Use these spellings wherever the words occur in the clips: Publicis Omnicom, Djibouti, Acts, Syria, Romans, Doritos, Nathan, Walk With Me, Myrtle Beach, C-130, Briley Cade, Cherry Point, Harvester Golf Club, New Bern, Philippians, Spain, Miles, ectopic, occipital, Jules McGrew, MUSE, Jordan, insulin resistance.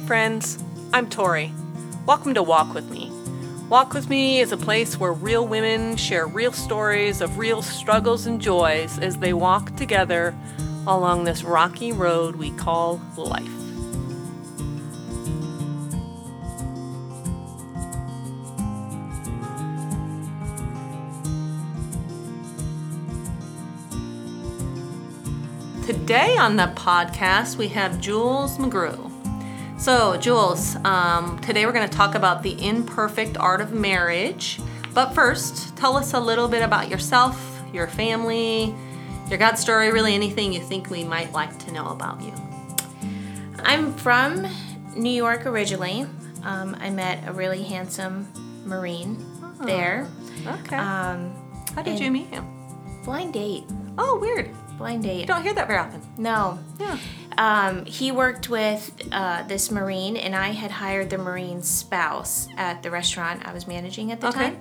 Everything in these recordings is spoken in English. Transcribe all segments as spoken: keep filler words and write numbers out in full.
Hey friends, I'm Tori. Welcome to Walk With Me. Walk With Me is a place where real women share real stories of real struggles and joys as they walk together along this rocky road we call life. Today on the podcast, we have Jules McGrew. So, Jules, um, today we're going to talk about the imperfect art of marriage. But first, tell us a little bit about yourself, your family, your God story, really anything you think we might like to know about you. I'm from New York originally. Um, I met a really handsome Marine oh, there. Okay. Um, How did you meet him? Blind date. Oh, weird. Blind date. You don't hear that very often. No. Yeah. Um, he worked with uh, this Marine, and I had hired the Marine's spouse at the restaurant I was managing at the okay. time.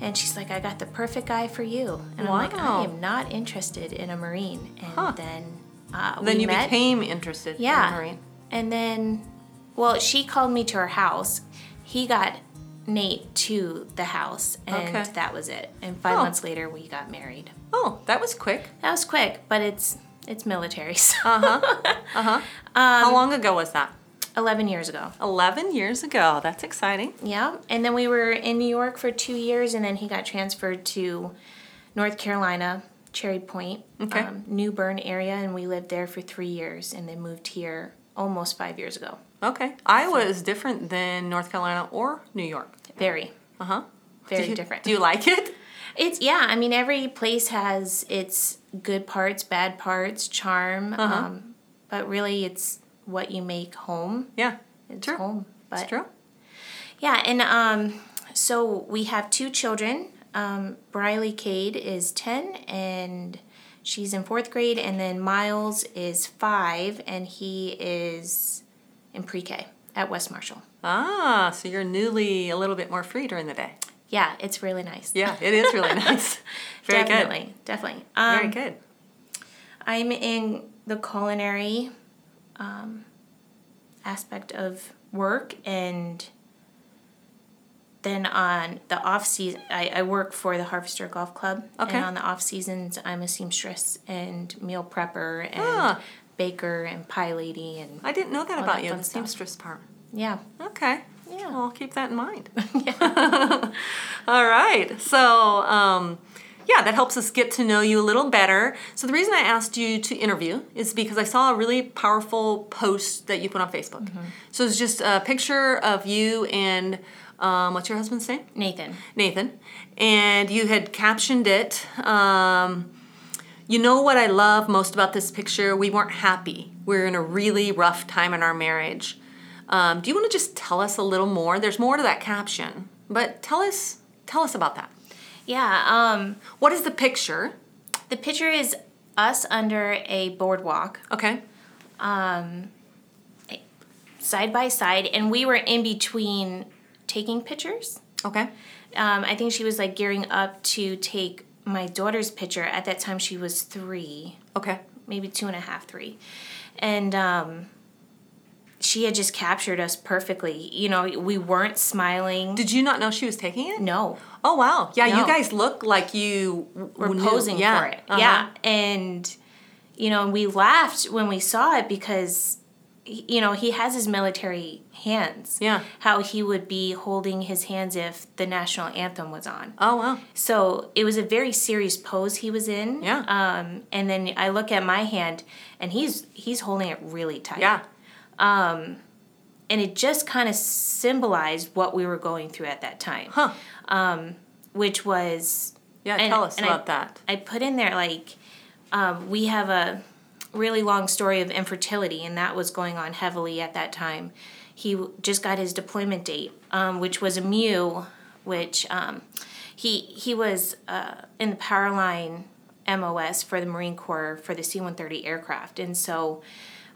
And she's like, I got the perfect guy for you. And wow. I'm like, I am not interested in a Marine. And huh. then uh, we Then you met. became interested yeah. in a Marine. And then, well, she called me to her house. He got Nate to the house, and okay. that was it. And five oh. months later, we got married. Oh, that was quick. That was quick, but it's... It's military, so. Uh-huh, uh-huh. Um, How long ago was that? eleven years ago. eleven years ago. That's exciting. Yeah, and then we were in New York for two years, and then he got transferred to North Carolina, Cherry Point, okay. um, New Bern area, and we lived there for three years, and then moved here almost five years ago. Okay. Iowa so. is different than North Carolina or New York. Very. Uh-huh. Very do you, different. Do you like it? It's, yeah, I mean, every place has its good parts, bad parts, charm, uh-huh. um, but really it's what you make home. Yeah, it's true. home. But it's true. Yeah, and um, so we have two children. Um, Briley Cade is ten, and she's in fourth grade, and then Miles is five, and he is in pre-K at West Marshall. Ah, so you're newly a little bit more free during the day. Yeah, it's really nice. Yeah, it is really nice. Very definitely, good. Definitely, definitely. Um, Very good. I'm in the culinary um, aspect of work, and then on the off season, I, I work for the Harvester Golf Club. Okay. And on the off seasons, I'm a seamstress and meal prepper and ah. baker and pie lady. And I didn't know that about that you, the stuff. seamstress part. Yeah. Okay. Yeah, well, I'll keep that in mind. Yeah. All right. So, um, yeah, that helps us get to know you a little better. So the reason I asked you to interview is because I saw a really powerful post that you put on Facebook. Mm-hmm. So it's just a picture of you and um, what's your husband's name? Nathan. Nathan. And you had captioned it, um, you know what I love most about this picture? We weren't happy. We're in a really rough time in our marriage. Um, do you want to just tell us a little more? There's more to that caption, but tell us tell us about that. Yeah. Um, what is the picture? The picture is us under a boardwalk. Okay. Um, side by side, and we were in between taking pictures. Okay. Um, I think she was like gearing up to take my daughter's picture. At that time, she was three. Okay. Maybe two and a half, three, and. Um, She had just captured us perfectly. You know, we weren't smiling. Did you not know she was taking it? No. Oh, wow. Yeah, no. You guys look like you were knew. posing yeah. for it. Uh-huh. Yeah. And, you know, we laughed when we saw it because, you know, he has his military hands. Yeah. How he would be holding his hands if the national anthem was on. Oh, wow. So it was a very serious pose he was in. Yeah. Um, and then I look at my hand, and he's he's holding it really tight. Yeah. Um, and it just kind of symbolized what we were going through at that time. Huh. Um, which was... Yeah, and, tell us about I, that. I put in there, like, um, we have a really long story of infertility, and that was going on heavily at that time. He just got his deployment date, um, which was a M U, which um, he, he was uh, in the power line M O S for the Marine Corps for the C one thirty aircraft. And so...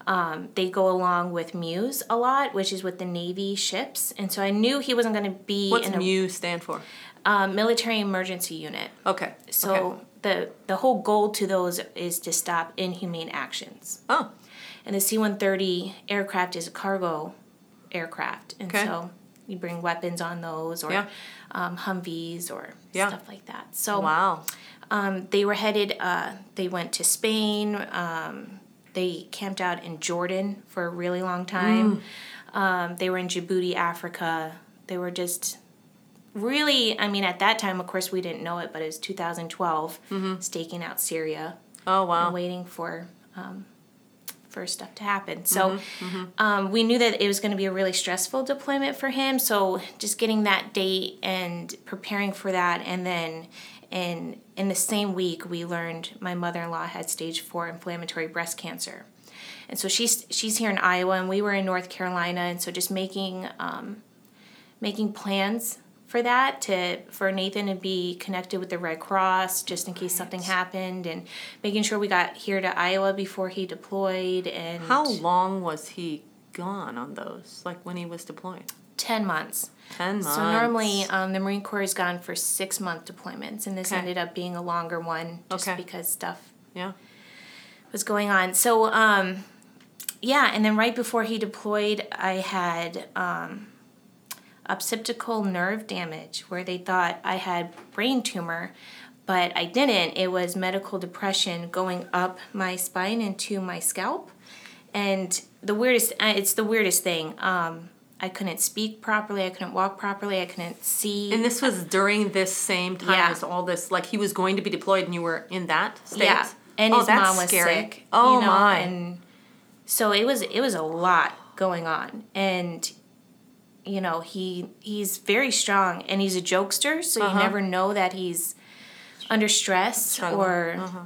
Um, they go along with MUSE a lot, which is with the Navy ships. And so I knew he wasn't going to be... What's in a, MUSE stand for? Uh, Military Emergency Unit. Okay. So okay. the the whole goal to those is to stop inhumane actions. Oh. And the C one thirty aircraft is a cargo aircraft. And okay. so we bring weapons on those or yeah. um, Humvees or yeah. stuff like that. So wow. um, they were headed, uh, they went to Spain. Um, they camped out in Jordan for a really long time. Mm. Um, they were in Djibouti, Africa. They were just... Really, I mean, at that time, of course, we didn't know it, but it was two thousand twelve, mm-hmm. staking out Syria. Oh, wow. And waiting for, um, for stuff to happen. So mm-hmm. Mm-hmm. Um, we knew that it was going to be a really stressful deployment for him. So just getting that date and preparing for that. And then in, in the same week, we learned my mother-in-law had stage four inflammatory breast cancer. And so she's, she's here in Iowa, and we were in North Carolina. And so just making um, making plans for that, to for Nathan to be connected with the Red Cross just in case something happened, and making sure we got here to Iowa before he deployed. And how long was he gone on those, like when he was deployed? Ten months. Ten months. So normally um, the Marine Corps is gone for six month deployments, and this okay. ended up being a longer one just okay. because stuff yeah was going on. So um yeah and then right before he deployed, I had um occipital nerve damage, where they thought I had brain tumor, but I didn't. It was medical depression going up my spine into my scalp. And the weirdest, it's the weirdest thing. Um, I couldn't speak properly. I couldn't walk properly. I couldn't see. And this was during this same time yeah. as all this, like he was going to be deployed and you were in that state? Yeah. And oh, his mom was scary. sick. Oh, you know? my. And so it was, it was a lot going on. And you know, he he's very strong, and he's a jokester, so uh-huh. you never know that he's under stress Struggling. or, uh-huh.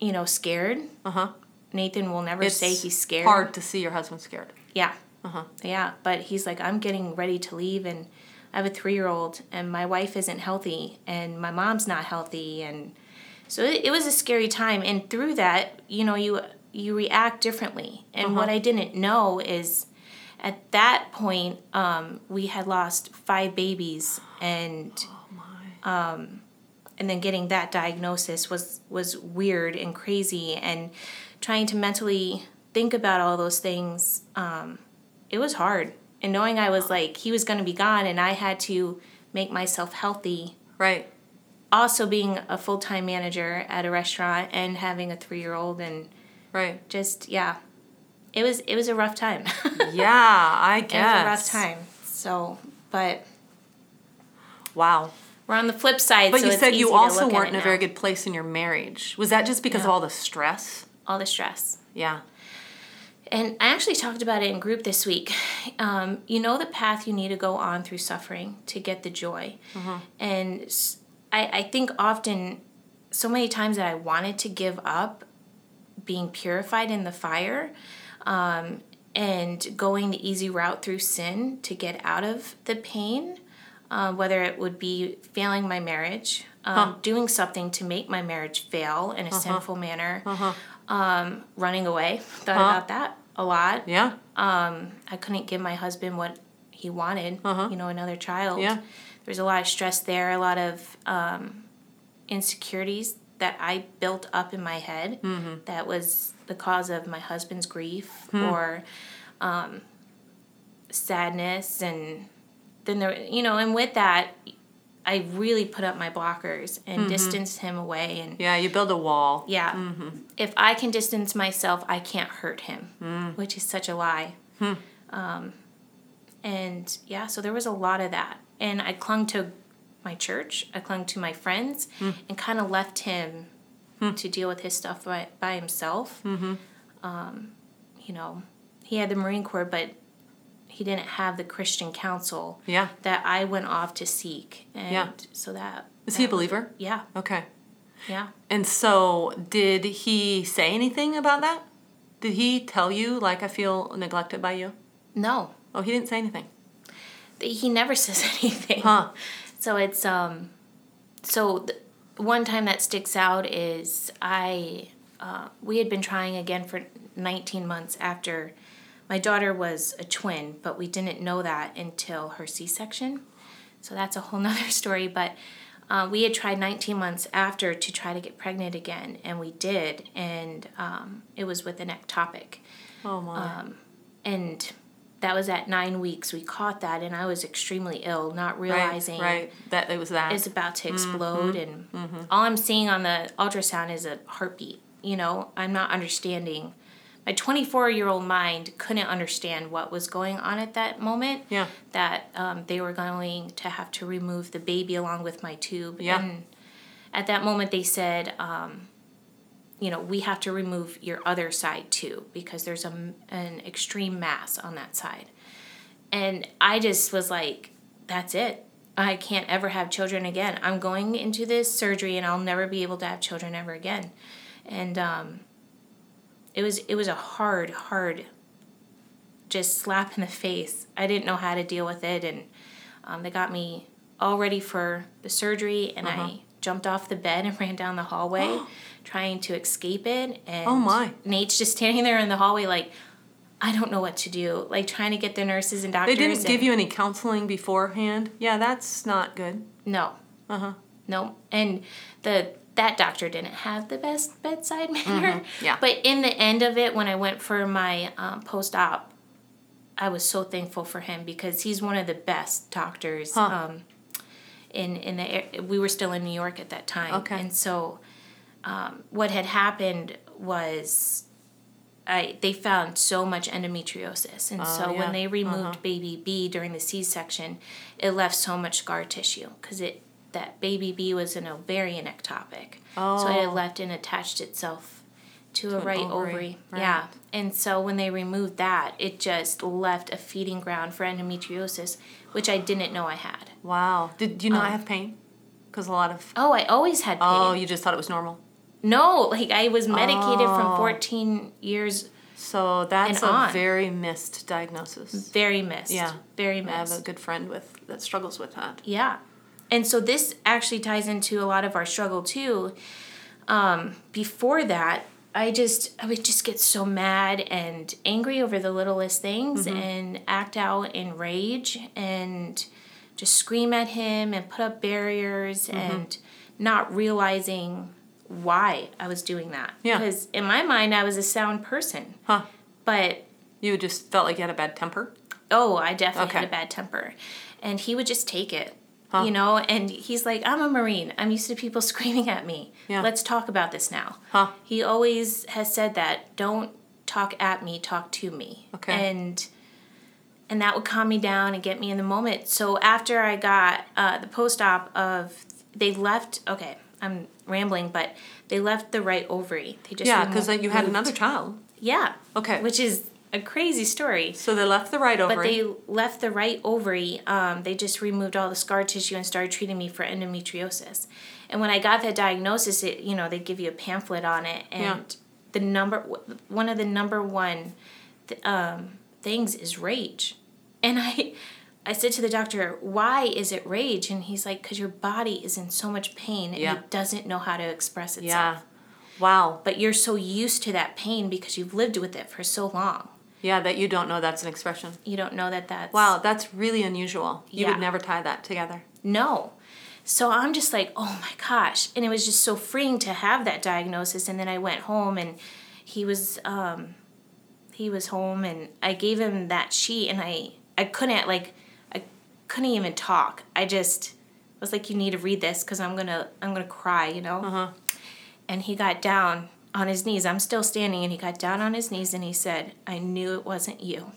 you know, scared. Uh-huh. Nathan will never it's say he's scared. It's hard to see your husband scared. Yeah. Uh-huh. Yeah, but he's like, I'm getting ready to leave, and I have a three-year-old, and my wife isn't healthy, and my mom's not healthy, and so it, it was a scary time. And through that, you know, you, you react differently. And uh-huh. what I didn't know is... At that point, um, we had lost five babies, and oh my. Um, and then getting that diagnosis was, was weird and crazy, and trying to mentally think about all those things, um, it was hard. And knowing I was like, he was going to be gone, and I had to make myself healthy. Right. Also being a full-time manager at a restaurant and having a three-year-old, and right. just, yeah. It was it was a rough time. yeah, I guess. It was a rough time. So, but wow. We're on the flip side. But so you said you also weren't in a now. very good place in your marriage. Was that just because no. of all the stress? All the stress. Yeah. And I actually talked about it in group this week. Um, you know the path you need to go on through suffering to get the joy. Mm-hmm. And I, I think often, so many times that I wanted to give up being purified in the fire, Um, and going the easy route through sin to get out of the pain, uh, whether it would be failing my marriage, um, huh. doing something to make my marriage fail in a uh-huh. sinful manner, uh-huh. um, running away. Thought huh. about that a lot. Yeah. Um, I couldn't give my husband what he wanted, uh-huh. you know, another child. Yeah. There's a lot of stress there, a lot of um, insecurities that I built up in my head mm-hmm. that was the cause of my husband's grief hmm. or um, sadness. And then there, you know, and with that, I really put up my blockers and mm-hmm. distanced him away. And yeah, you build a wall. Yeah. Mm-hmm. If I can distance myself, I can't hurt him, mm. which is such a lie. Hmm. Um, and yeah, so there was a lot of that. And I clung to my church, I clung to my friends, mm. and kind of left him mm. to deal with his stuff by, by himself. Mm-hmm. Um, you know, he had the Marine Corps, but he didn't have the Christian counsel yeah. that I went off to seek. And yeah. so that... Is that he a believer? Was, yeah. Okay. Yeah. And so did he say anything about that? Did he tell you, like, I feel neglected by you? No. Oh, he didn't say anything? He never says anything. Huh. So it's, um, so th- one time that sticks out is I, uh, we had been trying again for nineteen months after my daughter was a twin, but we didn't know that until her C-section. So that's a whole nother story, but uh, we had tried nineteen months after to try to get pregnant again, and we did, and um, it was with an ectopic. Oh, my. Um, and that was at nine weeks. We caught that, and I was extremely ill, not realizing right, right. that it was that it's about to explode. Mm-hmm. And mm-hmm. all I'm seeing on the ultrasound is a heartbeat. You know, I'm not understanding. My twenty-four-year-old mind couldn't understand what was going on at that moment. Yeah. That um, they were going to have to remove the baby along with my tube. Yeah. And at that moment, they said, um, you know, we have to remove your other side too because there's a, an extreme mass on that side. And I just was like, that's it. I can't ever have children again. I'm going into this surgery, and I'll never be able to have children ever again. And um, it was it was a hard, hard just slap in the face. I didn't know how to deal with it, and um, they got me all ready for the surgery, and uh-huh. I jumped off the bed and ran down the hallway trying to escape it. And oh my. Nate's just standing there in the hallway like, I don't know what to do, like trying to get the nurses and doctors. They didn't and, give you any counseling beforehand? Yeah, that's not good. No. Uh-huh. No. And the... that doctor didn't have the best bedside manner. Mm-hmm. Yeah. But in the end of it, when I went for my um, post-op, I was so thankful for him because he's one of the best doctors. Huh. Um, in in the we were still in New York at that time. Okay. And so, um, what had happened was, I they found so much endometriosis, and uh, so yeah. when they removed uh-huh. baby B during the C-section, it left so much scar tissue because it. That baby B was an ovarian ectopic. Oh. So it had left and attached itself to, to a right ovary. ovary. Right. Yeah. And so when they removed that, it just left a feeding ground for endometriosis, which I didn't know I had. Wow. Did, did you not um, have pain? Because a lot of... Oh, I always had pain. Oh, you just thought it was normal? No. Like, I was medicated oh. from fourteen years So that's a on. very missed diagnosis. Very missed. Yeah. Very missed. I have a good friend with that struggles with that. Yeah. And so this actually ties into a lot of our struggle too. Um, before that, I just I would just get so mad and angry over the littlest things mm-hmm. and act out in rage and just scream at him and put up barriers mm-hmm. and not realizing why I was doing that. Yeah. Because in my mind, I was a sound person. Huh. But... You just felt like you had a bad temper? Oh, I definitely okay. had a bad temper. And he would just take it. Huh. You know, and he's like, I'm a Marine. I'm used to people screaming at me. Yeah. Let's talk about this now. Huh. He always has said that, don't talk at me, talk to me. Okay. And and that would calm me down and get me in the moment. So after I got uh, the post-op of, they left, okay, I'm rambling, but they left the right ovary. They just yeah, because you had another child. Yeah. Okay. Which is... a crazy story. So they left the right ovary. But they left the right ovary. Um, they just removed all the scar tissue and started treating me for endometriosis. And when I got that diagnosis, it you know, they give you a pamphlet on it. And yeah. the number one of the number one th- um, things is rage. And I, I said to the doctor, why is it rage? And he's like, because your body is in so much pain and yeah. it doesn't know how to express itself. Yeah. Wow. But you're so used to that pain because you've lived with it for so long. Yeah, that you don't know that's an expression. You don't know that that's... Wow, that's really unusual. You yeah. would never tie that together. No. So I'm just like, oh my gosh. And it was just so freeing to have that diagnosis. And then I went home and he was um, he was home and I gave him that sheet and I, I couldn't, like, I couldn't even talk. I just was like, you need to read this because I'm going to I'm gonna cry, you know? Uh-huh. And he got down on his knees. I'm still standing, and he got down on his knees, and he said, I knew it wasn't you.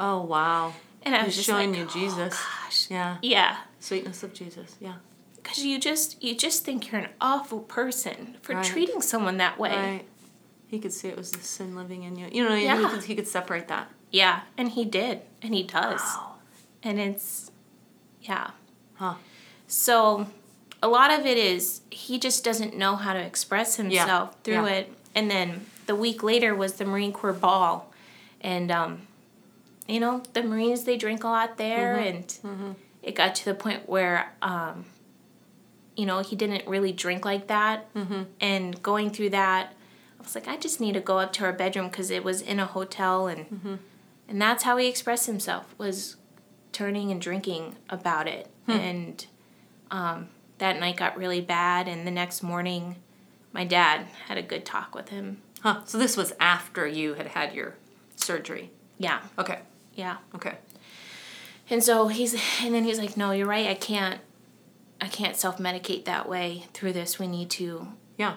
Oh, wow. And I was just showing like, you Jesus. Oh, gosh. Yeah. Yeah. Sweetness of Jesus, yeah. Because you just you just think you're an awful person for right. treating someone that way. Right. He could see it was the sin living in you. You know, yeah. he, could, he could separate that. Yeah, and he did, and he does. Wow. And it's, yeah. Huh. So... a lot of it is he just doesn't know how to express himself yeah. through yeah. it. And then the week later was the Marine Corps Ball. And, um, you know, the Marines, they drink a lot there. Mm-hmm. And mm-hmm. it got to the point where, um, you know, he didn't really drink like that. Mm-hmm. And going through that, I was like, I just need to go up to our bedroom because it was in a hotel. And mm-hmm. and that's how he expressed himself, was turning and drinking about it. Hmm. And... Um, that night got really bad, and the next morning, my dad had a good talk with him. Huh. So this was after you had had your surgery? Yeah. Okay. Yeah. Okay. And so he's, and then he's like, no, you're right. I can't, I can't self-medicate that way through this. We need to yeah,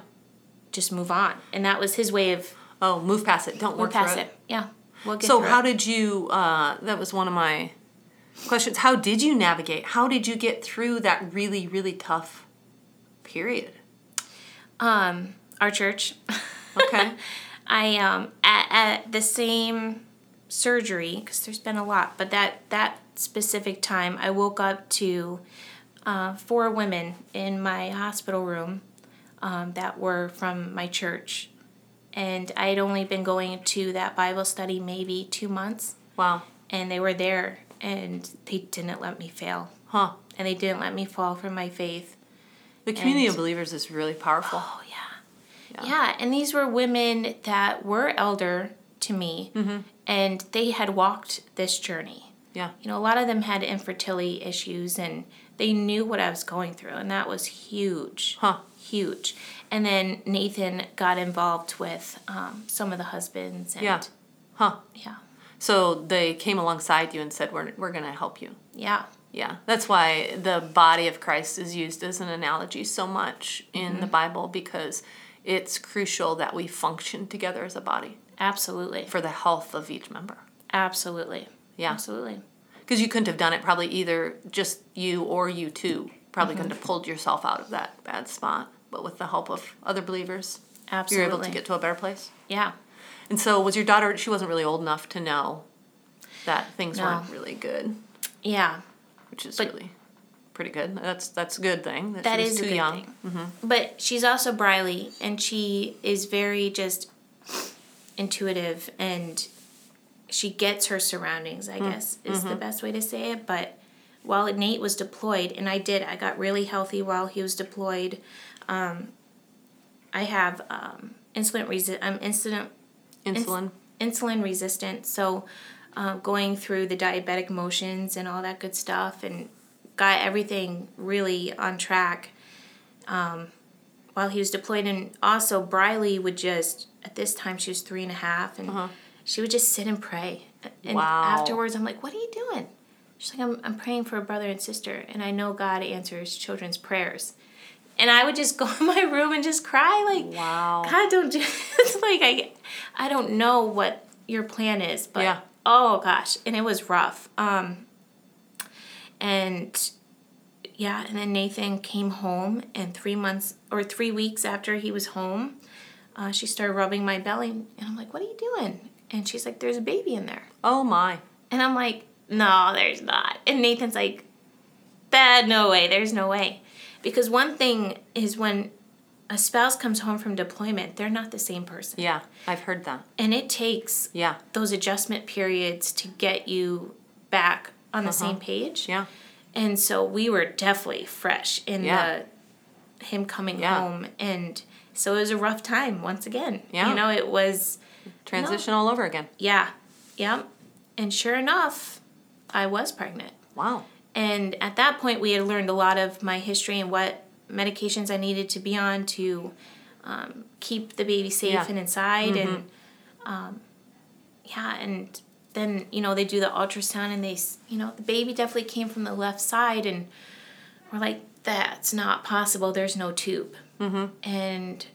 just move on. And that was his way of... Oh, move past it. Don't work through it. Move past it. Yeah. We'll get through it. So how did you, uh, that was one of my questions. How did you navigate? How did you get through that really, really tough period? Um, our church. Okay. I, um, at, at the same surgery, because there's been a lot, but that, that specific time, I woke up to... Uh, four women in my hospital room um, that were from my church. And I had only been going to that Bible study maybe two months. Wow. And they were there, and they didn't let me fail. Huh. And they didn't let me fall from my faith. The community and, of believers is really powerful. Oh, yeah. Yeah. Yeah, and these were women that were elder to me, mm-hmm. and they had walked this journey. Yeah. You know, a lot of them had infertility issues, and they knew what I was going through, and that was huge, huh. huge. And then Nathan got involved with um, some of the husbands. And, yeah. Huh. Yeah. So they came alongside you and said, we're we're going to help you. Yeah. Yeah. That's why the body of Christ is used as an analogy so much in mm-hmm. the Bible, because it's crucial that we function together as a body. Absolutely. For the health of each member. Absolutely. Yeah. Absolutely. Because you couldn't have done it probably either just you or you two. Probably mm-hmm. couldn't have pulled yourself out of that bad spot. But with the help of other believers, absolutely, you're able to get to a better place. Yeah. And so was your daughter, she wasn't really old enough to know that things no. weren't really good. Yeah. Which is but really pretty good. That's that's a good thing. That, that she was is too a good young. Thing. Mm-hmm. But she's also Briley, and she is very just intuitive, and... She gets her surroundings, I guess, is mm-hmm. the best way to say it. But while Nate was deployed, and I did, I got really healthy while he was deployed. Um, I have um, insulin resi- um, insulin insulin ins- insulin resistance. So uh, going through the diabetic motions and all that good stuff, and got everything really on track um, while he was deployed. And also, Briley would just at this time she was three and a half, and. Uh-huh. She would just sit and pray. And wow. afterwards, I'm like, what are you doing? She's like, I'm I'm praying for a brother and sister, and I know God answers children's prayers. And I would just go in my room and just cry, like, wow. God, don't do this. Like, I, I don't know what your plan is, but, yeah. oh, gosh. And it was rough. Um. And, yeah, and then Nathan came home, and three months or three weeks after he was home, uh, she started rubbing my belly, and I'm like, what are you doing? And she's like, there's a baby in there. Oh, my. And I'm like, no, there's not. And Nathan's like, bad, no way. There's no way. Because one thing is when a spouse comes home from deployment, they're not the same person. Yeah, I've heard that. And it takes yeah. those adjustment periods to get you back on the uh-huh. same page. Yeah. And so we were definitely fresh in yeah. the him coming yeah. home. And so it was a rough time once again. Yeah. You know, it was... Transition no. all over again. Yeah. Yep. And sure enough, I was pregnant. Wow. And at that point, we had learned a lot of my history and what medications I needed to be on to um, keep the baby safe yeah. and inside. Mm-hmm. And, um, yeah, and then, you know, they do the ultrasound, and they, you know, the baby definitely came from the left side, and we're like, that's not possible. There's no tube. Mm-hmm. And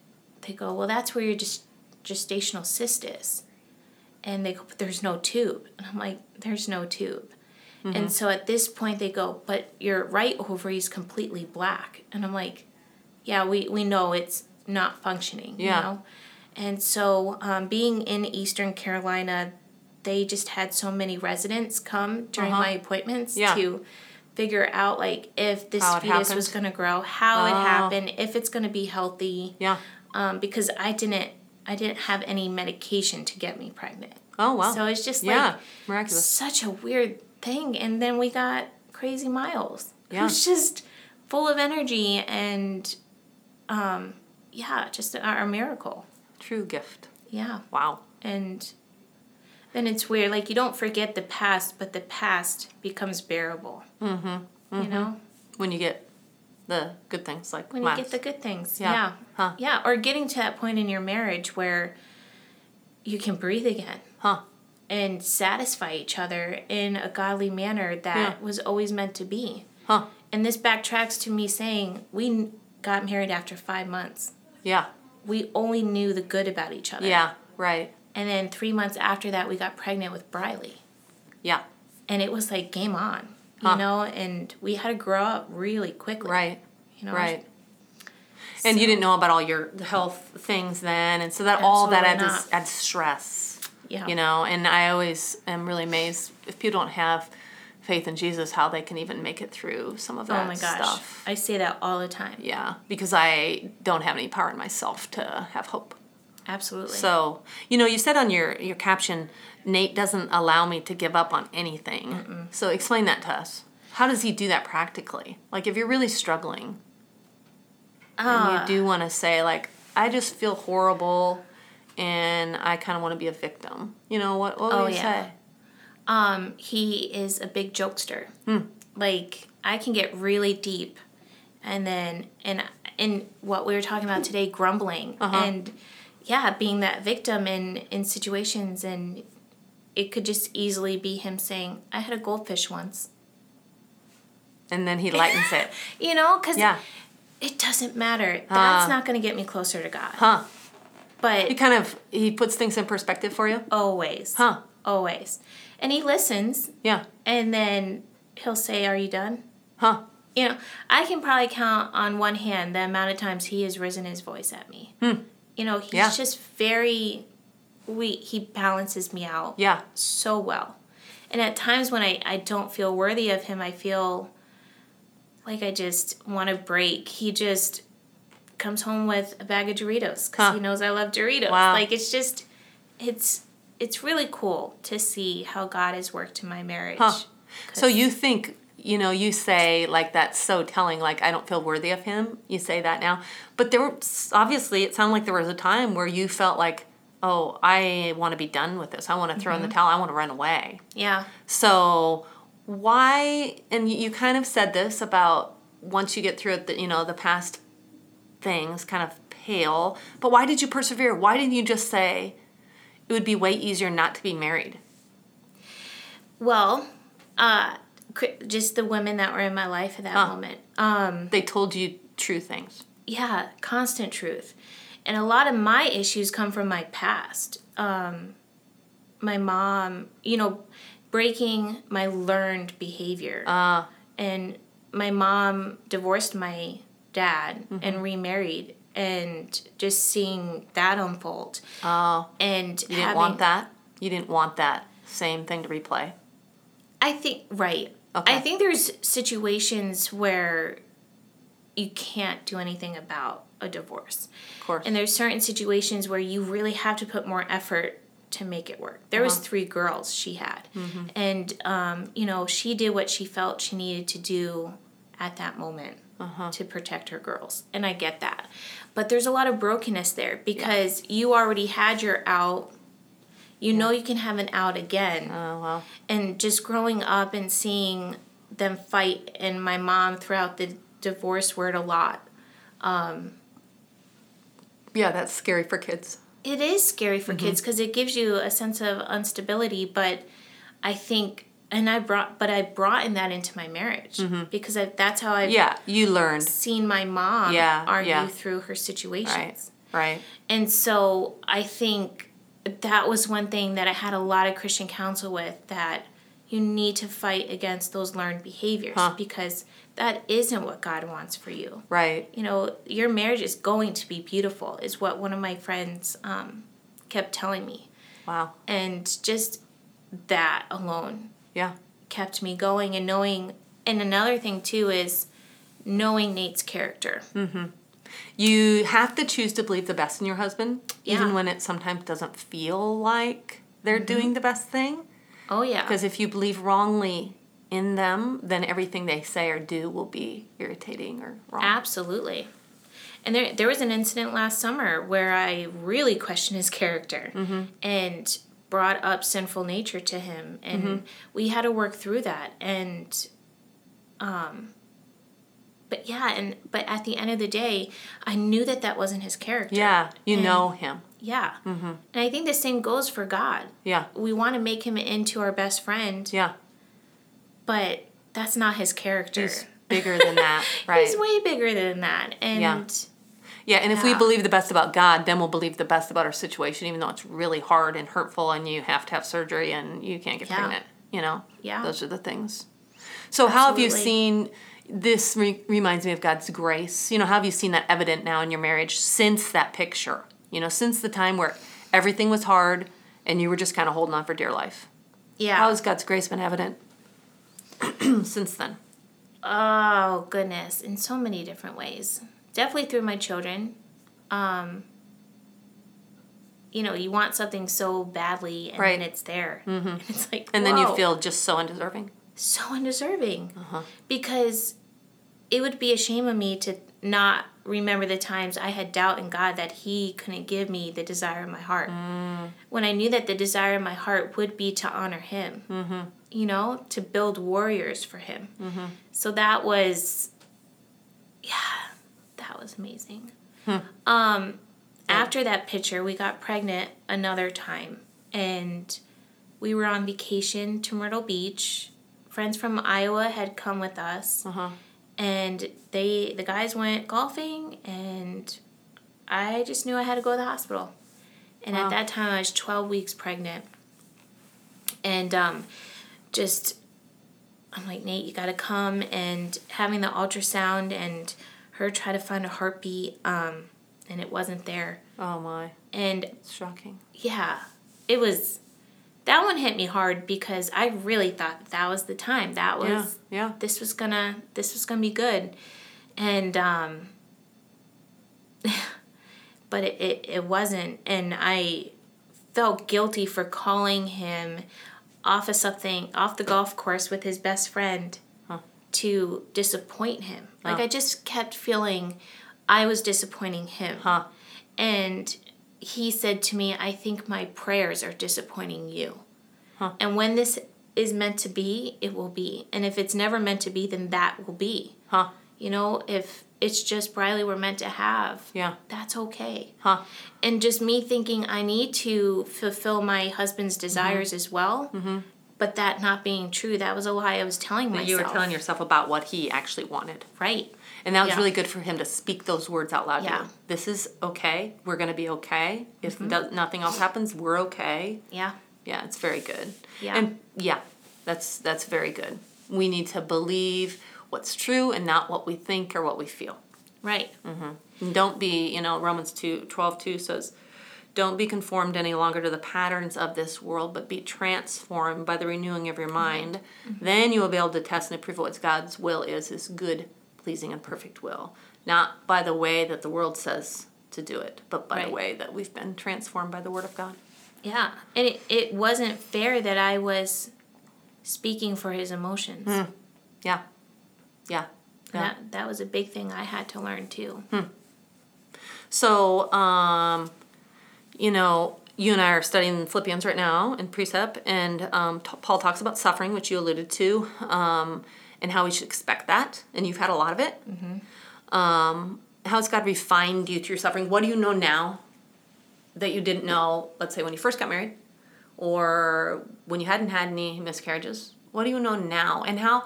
they go, well, that's where you're just... gestational cyst is. And they go, but there's no tube. And I'm like, there's no tube. Mm-hmm. And so at this point they go, but your right ovary is completely black. And I'm like, yeah, we, we know it's not functioning, yeah. you know? And so um, being in Eastern Carolina, they just had so many residents come during uh-huh. my appointments yeah. to figure out, like, if this fetus happened. was going to grow, how oh. it happened, if it's going to be healthy. Yeah. Um, because I didn't I didn't have any medication to get me pregnant. Oh, wow. So it's just, like, yeah, miraculous. Such a weird thing. And then we got crazy Miles, yeah. who's just full of energy and, um, yeah, just a, a miracle. True gift. Yeah. Wow. And then it's weird. Like, you don't forget the past, but the past becomes bearable. Mm-hmm. mm-hmm. You know? When you get... The good things, like When Miles. you get the good things, yeah. Yeah. Huh. yeah, or getting to that point in your marriage where you can breathe again. Huh. and satisfy each other in a godly manner that yeah. was always meant to be. Huh. And this backtracks to me saying we got married after five months. Yeah. We only knew the good about each other. Yeah, right. And then three months after that, we got pregnant with Briley. Yeah. And it was like game on, you huh. know, and we had to grow up really quickly. Right, you know, right. So, and you didn't know about all your health things then, and so that all that adds, adds stress, yeah. you know, and I always am really amazed if people don't have faith in Jesus, how they can even make it through some of that stuff. Oh my gosh, stuff. I say that all the time. Yeah, because I don't have any power in myself to have hope. Absolutely. So, you know, you said on your, your caption, Nate doesn't allow me to give up on anything. Mm-mm. So explain that to us. How does he do that practically? Like if you're really struggling uh, and you do want to say like, I just feel horrible and I kind of want to be a victim. You know, what, what would oh, you yeah. say? Um, he is a big jokester. Hmm. Like, I can get really deep. And then, and, and what we were talking about today, grumbling. Uh-huh. And, yeah, being that victim in, in situations. And it could just easily be him saying, I had a goldfish once. And then he lightens it. You know, because yeah. it doesn't matter. That's uh, not going to get me closer to God. Huh. But... He kind of, he puts things in perspective for you? Always. Huh. Always. And he listens. Yeah. And then he'll say, are you done? Huh. You know, I can probably count on one hand the amount of times he has risen his voice at me. Hmm. You know, he's yeah. just very, we, he balances me out yeah. so well. And at times when I, I don't feel worthy of him, I feel like I just want to break. He just comes home with a bag of Doritos because huh. he knows I love Doritos. Wow. Like, it's just, it's... It's really cool to see how God has worked in my marriage. Huh. So you think, you know, you say, like, that's so telling, like, I don't feel worthy of him. You say that now. But there were, obviously, it sounded like there was a time where you felt like, oh, I want to be done with this. I want to throw mm-hmm. in the towel. I want to run away. Yeah. So why, and you kind of said this about once you get through it, the, you know, the past things kind of pale. But why did you persevere? Why didn't you just say... It would be way easier not to be married. Well, uh, just the women that were in my life at that huh. moment. Um, they told you true things. Yeah, constant truth. And a lot of my issues come from my past. Um, my mom, you know, breaking my learned behavior. Uh, and my mom divorced my dad mm-hmm. and remarried. And just seeing that unfold. Oh. And you didn't having, want that? You didn't want that same thing to replay? I think, right. Okay. I think there's situations where you can't do anything about a divorce. Of course. And there's certain situations where you really have to put more effort to make it work. There uh-huh. was three girls she had. Mm-hmm. And, um, you know, she did what she felt she needed to do at that moment. Uh-huh. To protect her girls. And I get that. But there's a lot of brokenness there because yeah. you already had your out. You yeah. know you can have an out again. Oh, wow. And just growing up and seeing them fight and my mom throughout the divorce word a lot. Um, yeah, that's scary for kids. It is scary for mm-hmm. kids because it gives you a sense of instability. But I think... And I brought, but I brought in that into my marriage mm-hmm. because I, that's how I've yeah, you learned. Seen my mom yeah, argue yeah. through her situations. Right, right. And so I think that was one thing that I had a lot of Christian counsel with, that you need to fight against those learned behaviors huh. because that isn't what God wants for you. Right. You know, your marriage is going to be beautiful is what one of my friends um, kept telling me. Wow. And just that alone. Yeah. Kept me going and knowing. And another thing, too, is knowing Nate's character. Mm-hmm. You have to choose to believe the best in your husband, yeah. even when it sometimes doesn't feel like they're mm-hmm. doing the best thing. Oh, yeah. Because if you believe wrongly in them, then everything they say or do will be irritating or wrong. Absolutely. And there, there was an incident last summer where I really questioned his character. Mm-hmm. And... brought up sinful nature to him, and mm-hmm. we had to work through that. And, um, but yeah, and but at the end of the day, I knew that that wasn't his character. Yeah, you and know him. Yeah. Mm-hmm. And I think the same goes for God. Yeah. We want to make him into our best friend. Yeah. But that's not his character. He's bigger than that, right? He's way bigger than that. And yeah. Yeah, and if yeah. we believe the best about God, then we'll believe the best about our situation, even though it's really hard and hurtful and you have to have surgery and you can't get yeah. pregnant, you know? Yeah. Those are the things. So Absolutely. How have you seen, this re- reminds me of God's grace, you know, how have you seen that evident now in your marriage since that picture? You know, since the time where everything was hard and you were just kind of holding on for dear life. Yeah. How has God's grace been evident since then? Oh, goodness, in so many different ways. Definitely through my children. Um, you know, you want something so badly, and right. then it's there. Mm-hmm. And it's like, and whoa. Then you feel just so undeserving. So undeserving. Uh-huh. Because it would be a shame of me to not remember the times I had doubt in God that he couldn't give me the desire of my heart. Mm. When I knew that the desire of my heart would be to honor him. Mm-hmm. You know, to build warriors for him. Mm-hmm. So that was, yeah... That was amazing. Hmm. Um, yeah. After that picture, we got pregnant another time. And we were on vacation to Myrtle Beach. Friends from Iowa had come with us. Uh-huh. And they the guys went golfing. And I just knew I had to go to the hospital. And wow. at that time, I was twelve weeks pregnant. And um, just, I'm like, Nate, you got to come. And having the ultrasound and... her try to find a heartbeat, um, and it wasn't there. Oh, my. And it's shocking. Yeah. It was... That one hit me hard because I really thought that, that was the time. That was... Yeah, yeah. This was gonna... This was gonna be good. And, um... but it, it, it wasn't. And I felt guilty for calling him off of something... Off the golf course with his best friend... to disappoint him. Like, oh. I just kept feeling I was disappointing him. Huh. And he said to me, I think my prayers are disappointing you. Huh. And when this is meant to be, it will be. And if it's never meant to be, then that will be. Huh. You know, if it's just Briley we're meant to have, yeah. that's okay. Huh. And just me thinking I need to fulfill my husband's desires mm-hmm. as well. Mm-hmm. But that not being true, that was a lie I was telling myself. You were telling yourself about what he actually wanted. Right. And that was yeah. really good for him to speak those words out loud yeah. to you. This is okay. We're going to be okay. If mm-hmm. nothing else happens, we're okay. Yeah. Yeah, it's very good. Yeah. And yeah, that's that's very good. We need to believe what's true and not what we think or what we feel. Right. Mm-hmm. Don't be, you know, Romans two twelve two says... Don't be conformed any longer to the patterns of this world, but be transformed by the renewing of your mind. Mm-hmm. Then you will be able to test and approve what God's will is, his good, pleasing, and perfect will. Not by the way that the world says to do it, but by right. the way that we've been transformed by the word of God. Yeah, and it, it wasn't fair that I was speaking for his emotions. Mm. Yeah, yeah. yeah. That, that was a big thing I had to learn, too. Hmm. So, um... You know, you and I are studying Philippians right now in precept, and um, t- Paul talks about suffering, which you alluded to, um, and how we should expect that, and you've had a lot of it. Mm-hmm. Um, how has God refined you through suffering? What do you know now that you didn't know, let's say, when you first got married, or when you hadn't had any miscarriages? What do you know now, and how,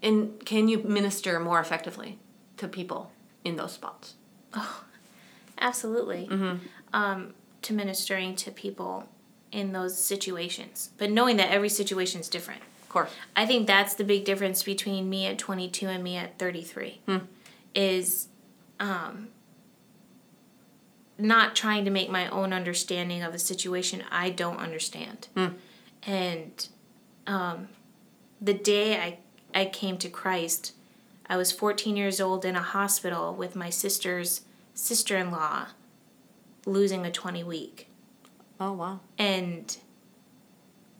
and can you minister more effectively to people in those spots? Oh, absolutely. Mm-hmm. Um, to ministering to people in those situations, but knowing that every situation is different. Of course. I think that's the big difference between me at twenty-two and me at thirty-three hmm. is um, not trying to make my own understanding of a situation I don't understand. Hmm. And um, the day I, I came to Christ, I was fourteen years old in a hospital with my sister's sister-in-law losing a twenty-week. Oh, wow. And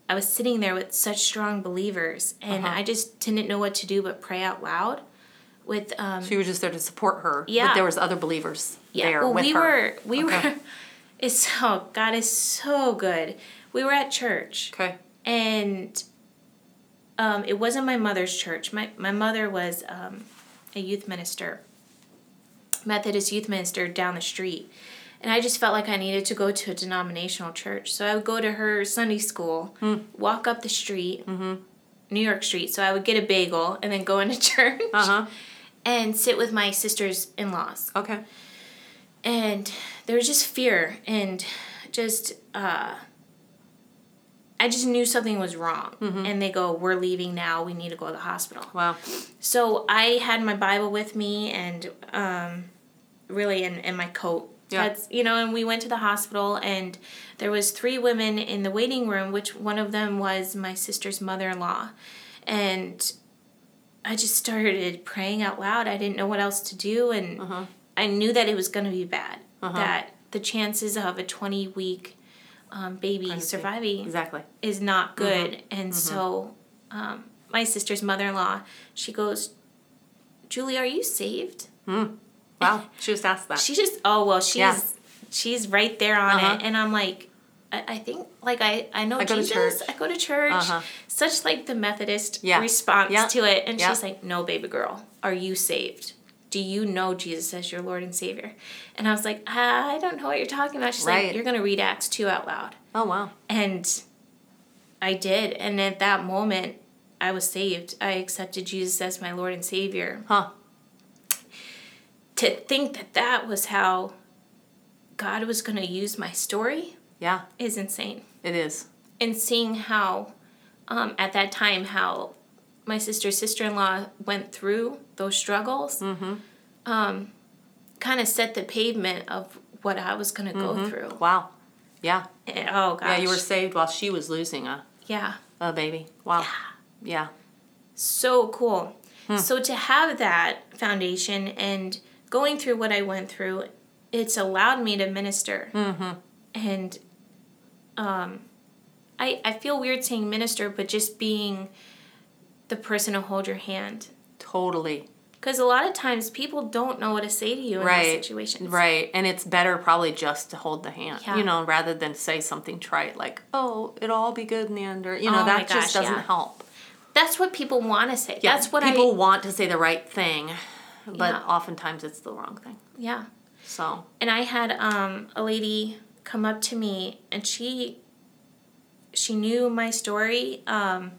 I was sitting there with such strong believers, and uh-huh. I just didn't know what to do but pray out loud. With um, So you were just there to support her, yeah. but there was other believers yeah. there well, with we her. Were, we okay. were, it's, oh, God is so good. We were at church. Okay. And um, it wasn't my mother's church. My, my mother was um, a youth minister, Methodist youth minister down the street. And I just felt like I needed to go to a denominational church. So I would go to her Sunday school, mm. walk up the street, mm-hmm. New York Street. So I would get a bagel and then go into church uh-huh. and sit with my sister's in-laws. Okay. And there was just fear and just, uh, I just knew something was wrong. Mm-hmm. And they go, we're leaving now. We need to go to the hospital. Wow. So I had my Bible with me and um, really in, in my coat. Yeah. That's, you know, and we went to the hospital, and there was three women in the waiting room, which one of them was my sister's mother-in-law. And I just started praying out loud. I didn't know what else to do, and uh-huh. I knew that it was going to be bad, uh-huh. that the chances of a twenty-week um, baby surviving exactly. is not good. Uh-huh. And uh-huh. so um, my sister's mother-in-law, she goes, Julie, are you saved? Hmm. Wow, she just asked that. She just, oh, well, she's yeah. she's right there on uh-huh. it. And I'm like, I, I think, like, I, I know I Jesus. I go to church. Uh-huh. Such, like, the Methodist yeah. response yeah. to it. And yeah. she's like, no, baby girl, are you saved? Do you know Jesus as your Lord and Savior? And I was like, I don't know what you're talking about. She's right. like, you're going to read Acts two out loud. Oh, wow. And I did. And at that moment, I was saved. I accepted Jesus as my Lord and Savior. Huh. To think that that was how God was going to use my story yeah. is insane. It is. And seeing how, um, at that time, how my sister's sister-in-law went through those struggles mm-hmm. um, kind of set the pavement of what I was going to mm-hmm. go through. Wow. Yeah. And, oh, gosh. Yeah, you were saved while she was losing a, yeah. a baby. Wow. Yeah. yeah. So cool. Hmm. So to have that foundation and going through what I went through, it's allowed me to minister. Mm-hmm. And um, I I feel weird saying minister, but just being the person to hold your hand. Totally. Because a lot of times people don't know what to say to you in right. those situations. Right. And it's better probably just to hold the hand, yeah. you know, rather than say something trite like, oh, it'll all be good in the end. Or, you know, oh that gosh, just doesn't yeah. help. That's what people want to say. Yeah. That's what people I, want to say the right thing. But yeah. oftentimes it's the wrong thing. Yeah. So. And I had um, a lady come up to me, and she she knew my story. Um,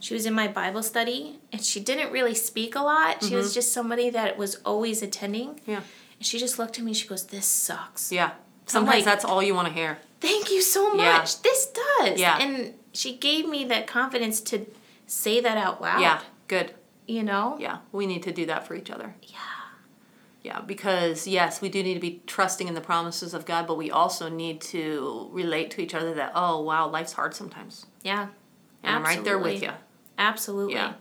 she was in my Bible study, and she didn't really speak a lot. She mm-hmm. was just somebody that was always attending. Yeah. And she just looked at me, and she goes, this sucks. Yeah. Sometimes like, that's all you want to hear. Thank you so much. Yeah. This does. Yeah. And she gave me that confidence to say that out loud. Yeah, good. You know? Yeah, we need to do that for each other. Yeah. Yeah, because, yes, we do need to be trusting in the promises of God, but we also need to relate to each other that, oh, wow, life's hard sometimes. Yeah, and absolutely. I'm right there with you. Absolutely. Yeah.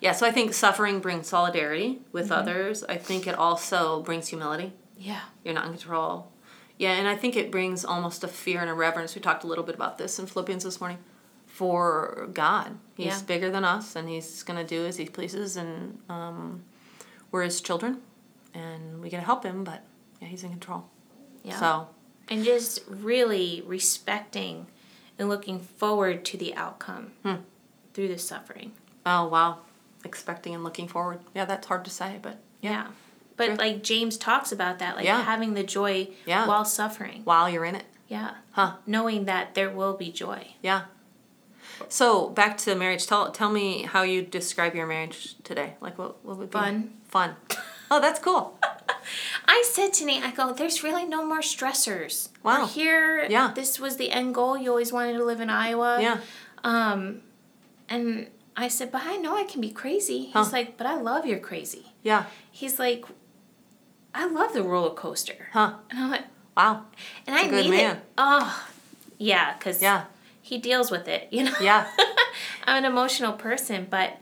Yeah, so I think suffering brings solidarity with mm-hmm. others. I think it also brings humility. Yeah. You're not in control. Yeah, and I think it brings almost a fear and a reverence. We talked a little bit about this in Philippians this morning. For God. He's yeah. bigger than us, and he's going to do as he pleases, and um, we're his children, and we got to help him, but yeah, he's in control. Yeah. So, and just really respecting and looking forward to the outcome hmm. through the suffering. Oh, wow. Expecting and looking forward. Yeah, that's hard to say, but yeah. yeah. But true. Like James talks about that, like yeah. having the joy yeah. while suffering. While you're in it. Yeah. Huh. Knowing that there will be joy. Yeah. So, back to marriage. Tell tell me how you describe your marriage today. Like, what, what would be... Fun. Fun. Oh, that's cool. I said to Nate, I go, there's really no more stressors. Wow. We're here. Yeah. This was the end goal. You always wanted to live in Iowa. Yeah. Um, and I said, but I know I can be crazy. He's huh. like, but I love your crazy. Yeah. He's like, I love the roller coaster. Huh. And I'm like... Wow. And that's I a good need man. It. Oh, yeah, because... Yeah. He deals with it, you know? Yeah. I'm an emotional person, but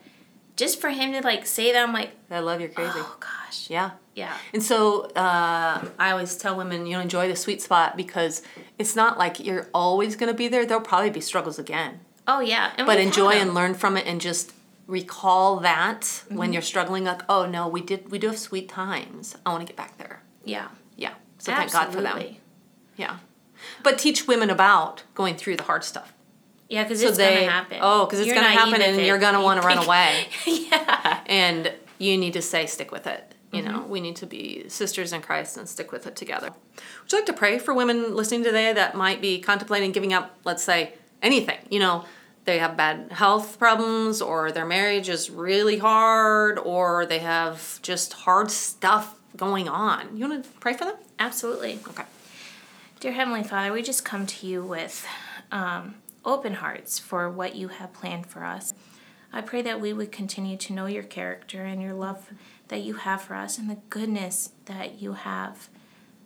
just for him to, like, say that, I'm like... I love you're crazy. Oh, gosh. Yeah. Yeah. And so uh, I always tell women, you know, enjoy the sweet spot because it's not like you're always going to be there. There'll probably be struggles again. Oh, yeah. And but enjoy and learn from it and just recall that mm-hmm. when you're struggling. Like, oh, no, we did. We do have sweet times. I want to get back there. Yeah. Yeah. So absolutely. Thank God for them. Yeah. But teach women about going through the hard stuff. Yeah, because so it's going to happen. Oh, because it's going to happen and you're going to want to run away. Yeah. And you need to say, stick with it. You know, we need to be sisters in Christ and stick with it together. Would you like to pray for women listening today that might be contemplating giving up, let's say, anything? You know, they have bad health problems, or their marriage is really hard, or they have just hard stuff going on. You want to pray for them? Absolutely. Okay. Dear Heavenly Father, we just come to you with um, open hearts for what you have planned for us. I pray that we would continue to know your character and your love that you have for us and the goodness that you have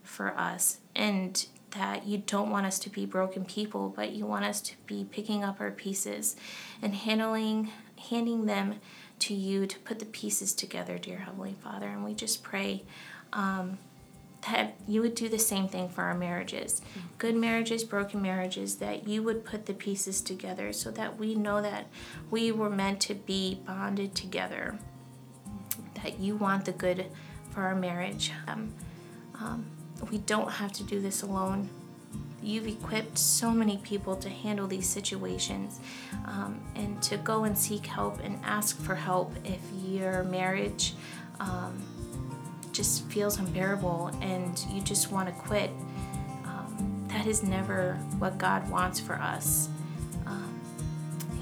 for us, and that you don't want us to be broken people, but you want us to be picking up our pieces and handling, handing them to you to put the pieces together, dear Heavenly Father. And we just pray um, that you would do the same thing for our marriages, mm-hmm. good marriages, broken marriages, that you would put the pieces together so that we know that we were meant to be bonded together, that you want the good for our marriage. Um, um, we don't have to do this alone. You've equipped so many people to handle these situations, um, and to go and seek help and ask for help if your marriage um, just feels unbearable and you just want to quit. Um, that is never what God wants for us. Um,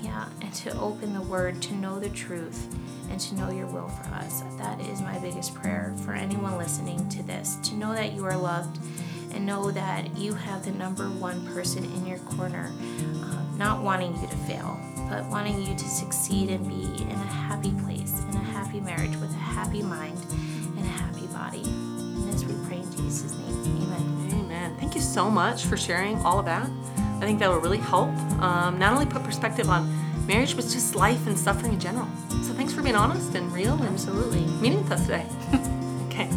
yeah, and to open the Word, to know the truth, and to know your will for us. That is my biggest prayer for anyone listening to this, to know that you are loved and know that you have the number one person in your corner, um, not wanting you to fail, but wanting you to succeed and be in a happy place, in a happy marriage, with a happy mind, and a happy body. And as we pray in Jesus' name, amen. Amen. Thank you so much for sharing all of that. I think that will really help, um, not only put perspective on marriage, but just life and suffering in general. So thanks for being honest and real and absolutely meeting with us today. Okay.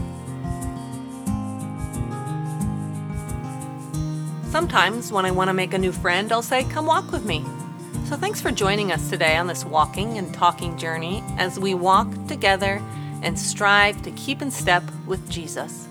Sometimes when I want to make a new friend, I'll say, come walk with me. So thanks for joining us today on this walking and talking journey as we walk together and strive to keep in step with Jesus.